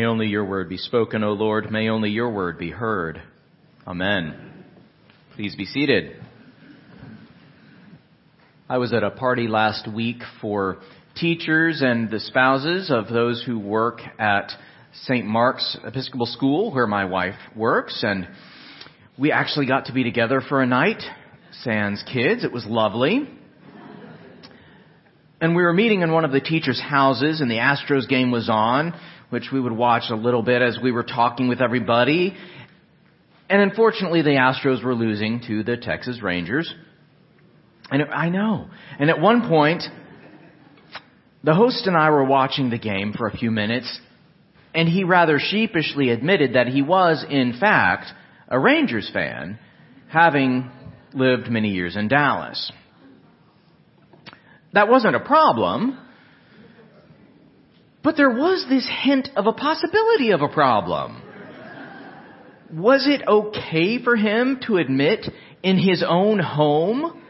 May only your word be spoken, O Lord. May only your word be heard. Amen. Please be seated. I was at a party last week for teachers and the spouses of those who work at St. Mark's Episcopal School, where my wife works, and we actually got to be together for a night, sans kids. It was lovely. And we were meeting in one of the teachers' houses, and the Astros game was on, which we would watch a little bit as we were talking with everybody. And unfortunately, the Astros were losing to the Texas Rangers. And And at one point, the host and I were watching the game for a few minutes, and he rather sheepishly admitted that he was, in fact, a Rangers fan, having lived many years in Dallas. That wasn't a problem, but there was this hint of a possibility of a problem. Was it okay for him to admit in his own home,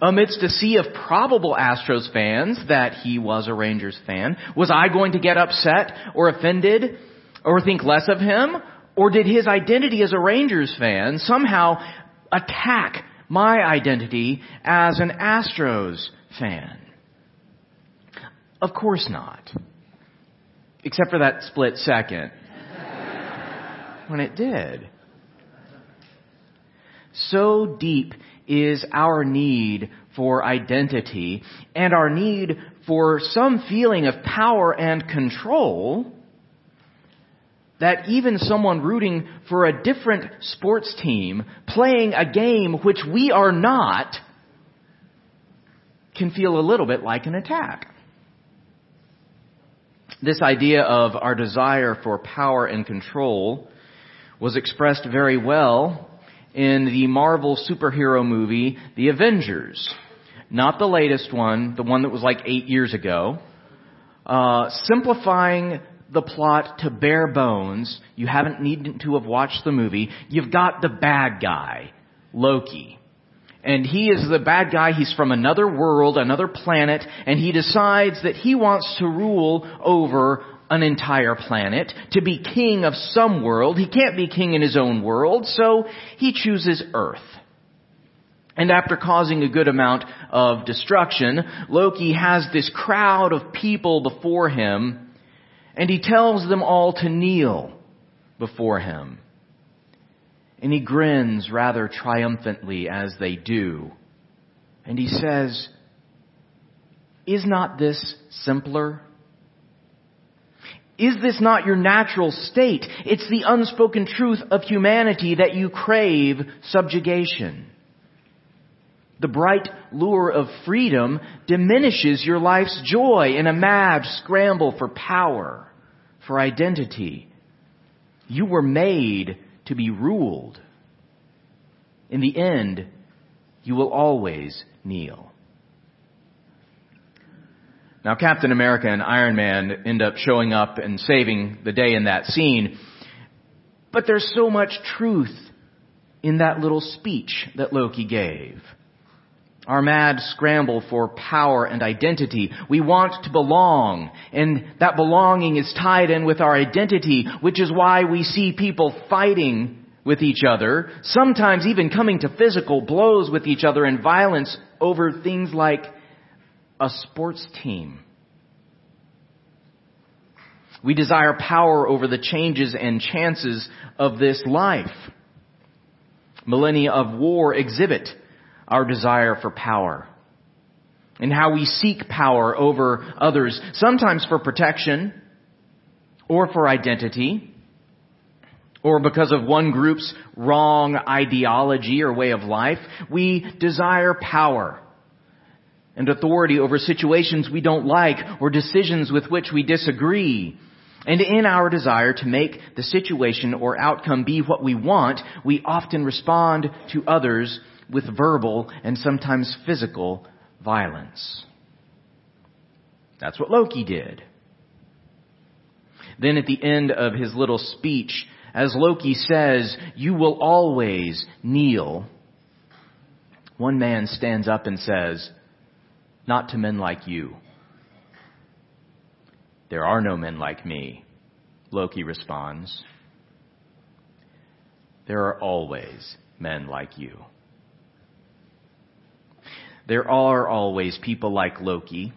amidst a sea of probable Astros fans, that he was a Rangers fan? Was I going to get upset or offended or think less of him? Or did his identity as a Rangers fan somehow attack my identity as an Astros fan? Of course not. Except for that split second when it did. So deep is our need for identity and our need for some feeling of power and control that even someone rooting for a different sports team playing a game which we are not can feel a little bit like an attack. This idea of our desire for power and control was expressed very well in the Marvel superhero movie, The Avengers. Not the latest one, the one that was like 8 years ago. Simplifying the plot to bare bones. You haven't needed to have watched the movie. You've got the bad guy, Loki. And he is the bad guy. He's from another world, another planet, and he decides that he wants to rule over an entire planet, to be king of some world. He can't be king in his own world, so he chooses Earth. And after causing a good amount of destruction, Loki has this crowd of people before him, and he tells them all to kneel before him. And he grins rather triumphantly as they do. And he says, "Is not this simpler? Is this not your natural state? It's the unspoken truth of humanity that you crave subjugation. The bright lure of freedom diminishes your life's joy in a mad scramble for power, for identity. You were made to be ruled. In the end, you will always kneel." Now, Captain America and Iron Man end up showing up and saving the day in that scene. But there's so much truth in that little speech that Loki gave. Our mad scramble for power and identity. We want to belong, and that belonging is tied in with our identity, which is why we see people fighting with each other, sometimes even coming to physical blows with each other and violence over things like a sports team. We desire power over the changes and chances of this life. Millennia of war exhibit our desire for power, and how we seek power over others, sometimes for protection, or for identity, or because of one group's wrong ideology or way of life. We desire power and authority over situations we don't like or decisions with which we disagree. And in our desire to make the situation or outcome be what we want, we often respond to others with verbal and sometimes physical violence. That's what Loki did. Then at the end of his little speech, as Loki says, "You will always kneel," one man stands up and says, "Not to men like you. There are no men like me," Loki responds, there are always men like you. There are always people like Loki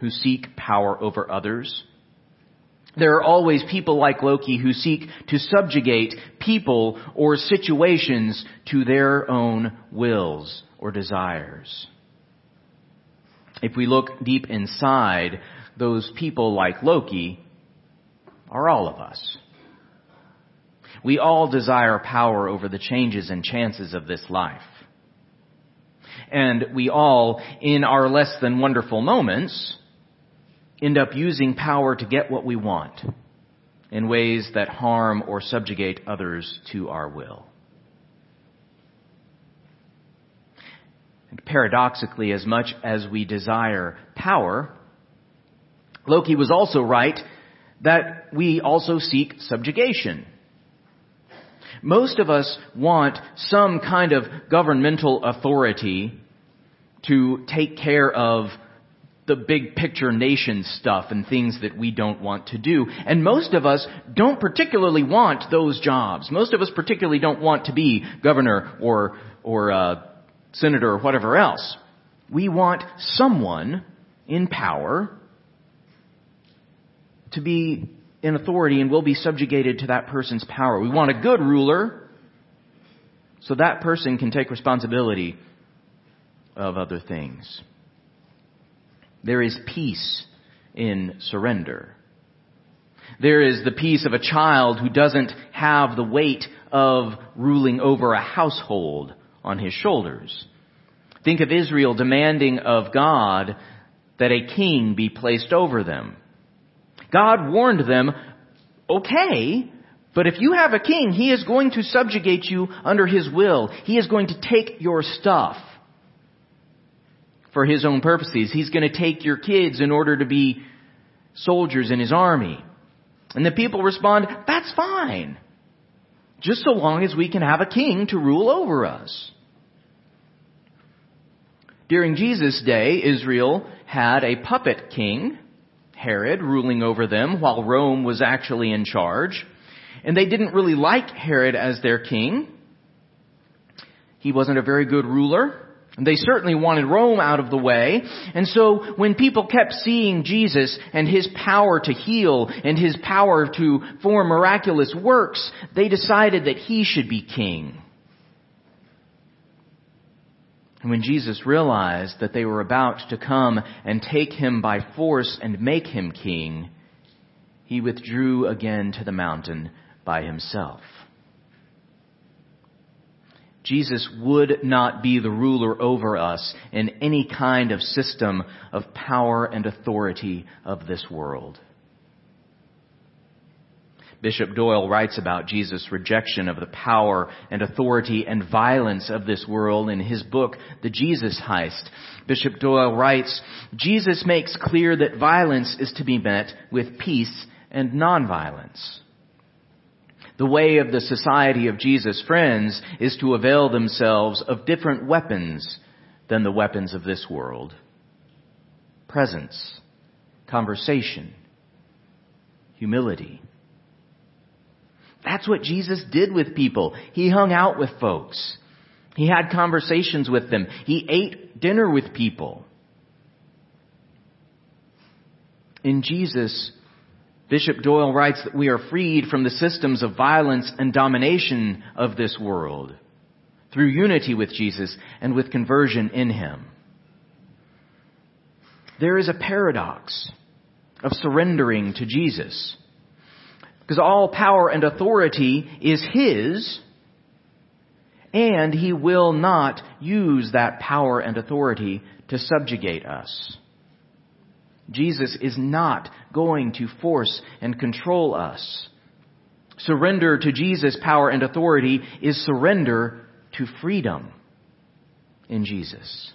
who seek power over others. There are always people like Loki who seek to subjugate people or situations to their own wills or desires. If we look deep inside, those people like Loki are all of us. We all desire power over the changes and chances of this life. And we all, in our less than wonderful moments, end up using power to get what we want in ways that harm or subjugate others to our will. And paradoxically, as much as we desire power, Loki was also right that we also seek subjugation. Most of us want some kind of governmental authority to take care of the big picture nation stuff and things that we don't want to do. And most of us don't particularly want those jobs. Most of us particularly don't want to be governor or senator or whatever else. We want someone in power to be in authority and will be subjugated to that person's power. We want a good ruler so that person can take responsibility of other things. There is peace in surrender. There is the peace of a child who doesn't have the weight of ruling over a household on his shoulders. Think of Israel demanding of God that a king be placed over them. God warned them, okay, but if you have a king, he is going to subjugate you under his will. He is going to take your stuff for his own purposes. He's going to take your kids in order to be soldiers in his army. And the people respond, that's fine. Just so long as we can have a king to rule over us. During Jesus' day, Israel had a puppet king, Herod, ruling over them while Rome was actually in charge. And they didn't really like Herod as their king. He wasn't a very good ruler. And they certainly wanted Rome out of the way. And so when people kept seeing Jesus and his power to heal and his power to perform miraculous works, they decided that he should be king. And when Jesus realized that they were about to come and take him by force and make him king, he withdrew again to the mountain by himself. Jesus would not be the ruler over us in any kind of system of power and authority of this world. Bishop Doyle writes about Jesus' rejection of the power and authority and violence of this world in his book, The Jesus Heist. Bishop Doyle writes, Jesus makes clear that violence is to be met with peace and nonviolence. The way of the society of Jesus' friends is to avail themselves of different weapons than the weapons of this world. Presence, conversation, humility. That's what Jesus did with people. He hung out with folks. He had conversations with them. He ate dinner with people. In Jesus' Bishop Doyle writes that we are freed from the systems of violence and domination of this world through unity with Jesus and with conversion in him. There is a paradox of surrendering to Jesus because all power and authority is his, and he will not use that power and authority to subjugate us. Jesus is not going to force and control us. Surrender to Jesus' power and authority is surrender to freedom in Jesus.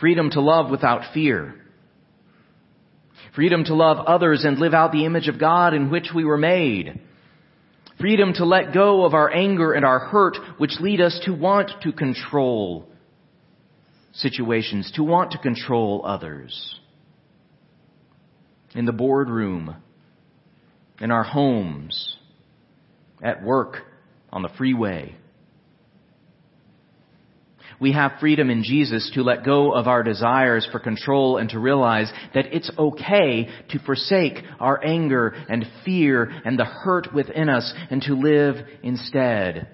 Freedom to love without fear. Freedom to love others and live out the image of God in which we were made. Freedom to let go of our anger and our hurt, which lead us to want to control situations, to want to control others. In the boardroom in our homes, at work, on the freeway. We have freedom in Jesus to let go of our desires for control and to realize that it's okay to forsake our anger and fear and the hurt within us and to live instead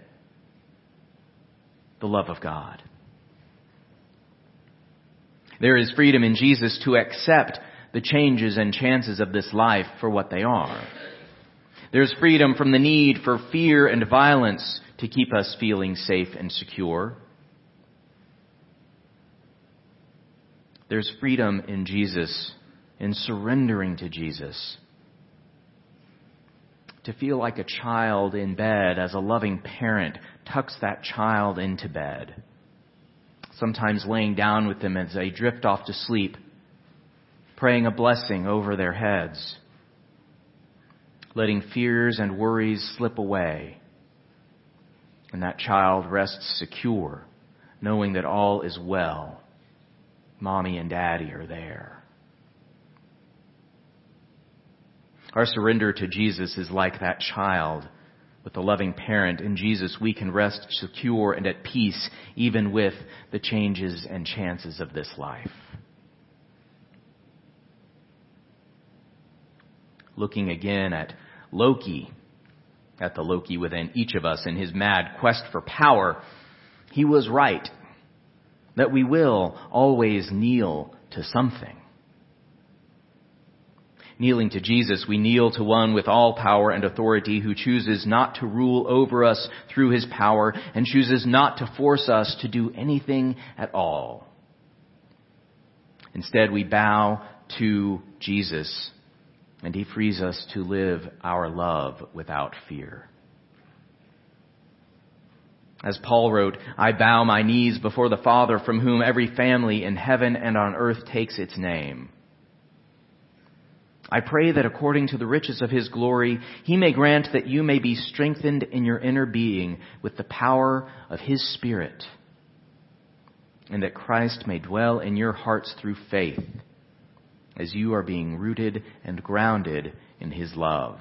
the love of God. There is freedom in Jesus to accept the changes and chances of this life for what they are. There's freedom from the need for fear and violence to keep us feeling safe and secure. There's freedom in Jesus, in surrendering to Jesus, to feel like a child in bed as a loving parent tucks that child into bed, sometimes laying down with them as they drift off to sleep, praying a blessing over their heads, letting fears and worries slip away, and that child rests secure, knowing that all is well. Mommy and Daddy are there. Our surrender to Jesus is like that child with a loving parent. In Jesus, we can rest secure and at peace even with the changes and chances of this life. Looking again at Loki, at the Loki within each of us in his mad quest for power, he was right. That we will always kneel to something. Kneeling to Jesus, we kneel to one with all power and authority who chooses not to rule over us through his power and chooses not to force us to do anything at all. Instead, we bow to Jesus, and he frees us to live our love without fear. As Paul wrote, I bow my knees before the Father from whom every family in heaven and on earth takes its name. I pray that according to the riches of his glory, he may grant that you may be strengthened in your inner being with the power of his Spirit, and that Christ may dwell in your hearts through faith, as you are being rooted and grounded in his love.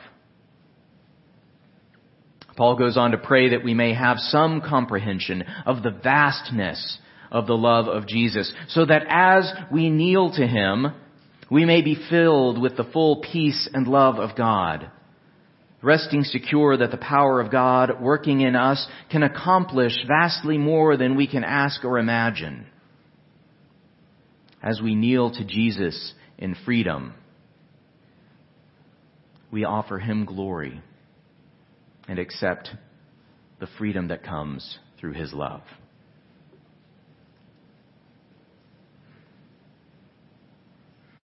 Paul goes on to pray that we may have some comprehension of the vastness of the love of Jesus, so that as we kneel to him, we may be filled with the full peace and love of God, resting secure that the power of God working in us can accomplish vastly more than we can ask or imagine. As we kneel to Jesus in freedom, we offer him glory and accept the freedom that comes through his love.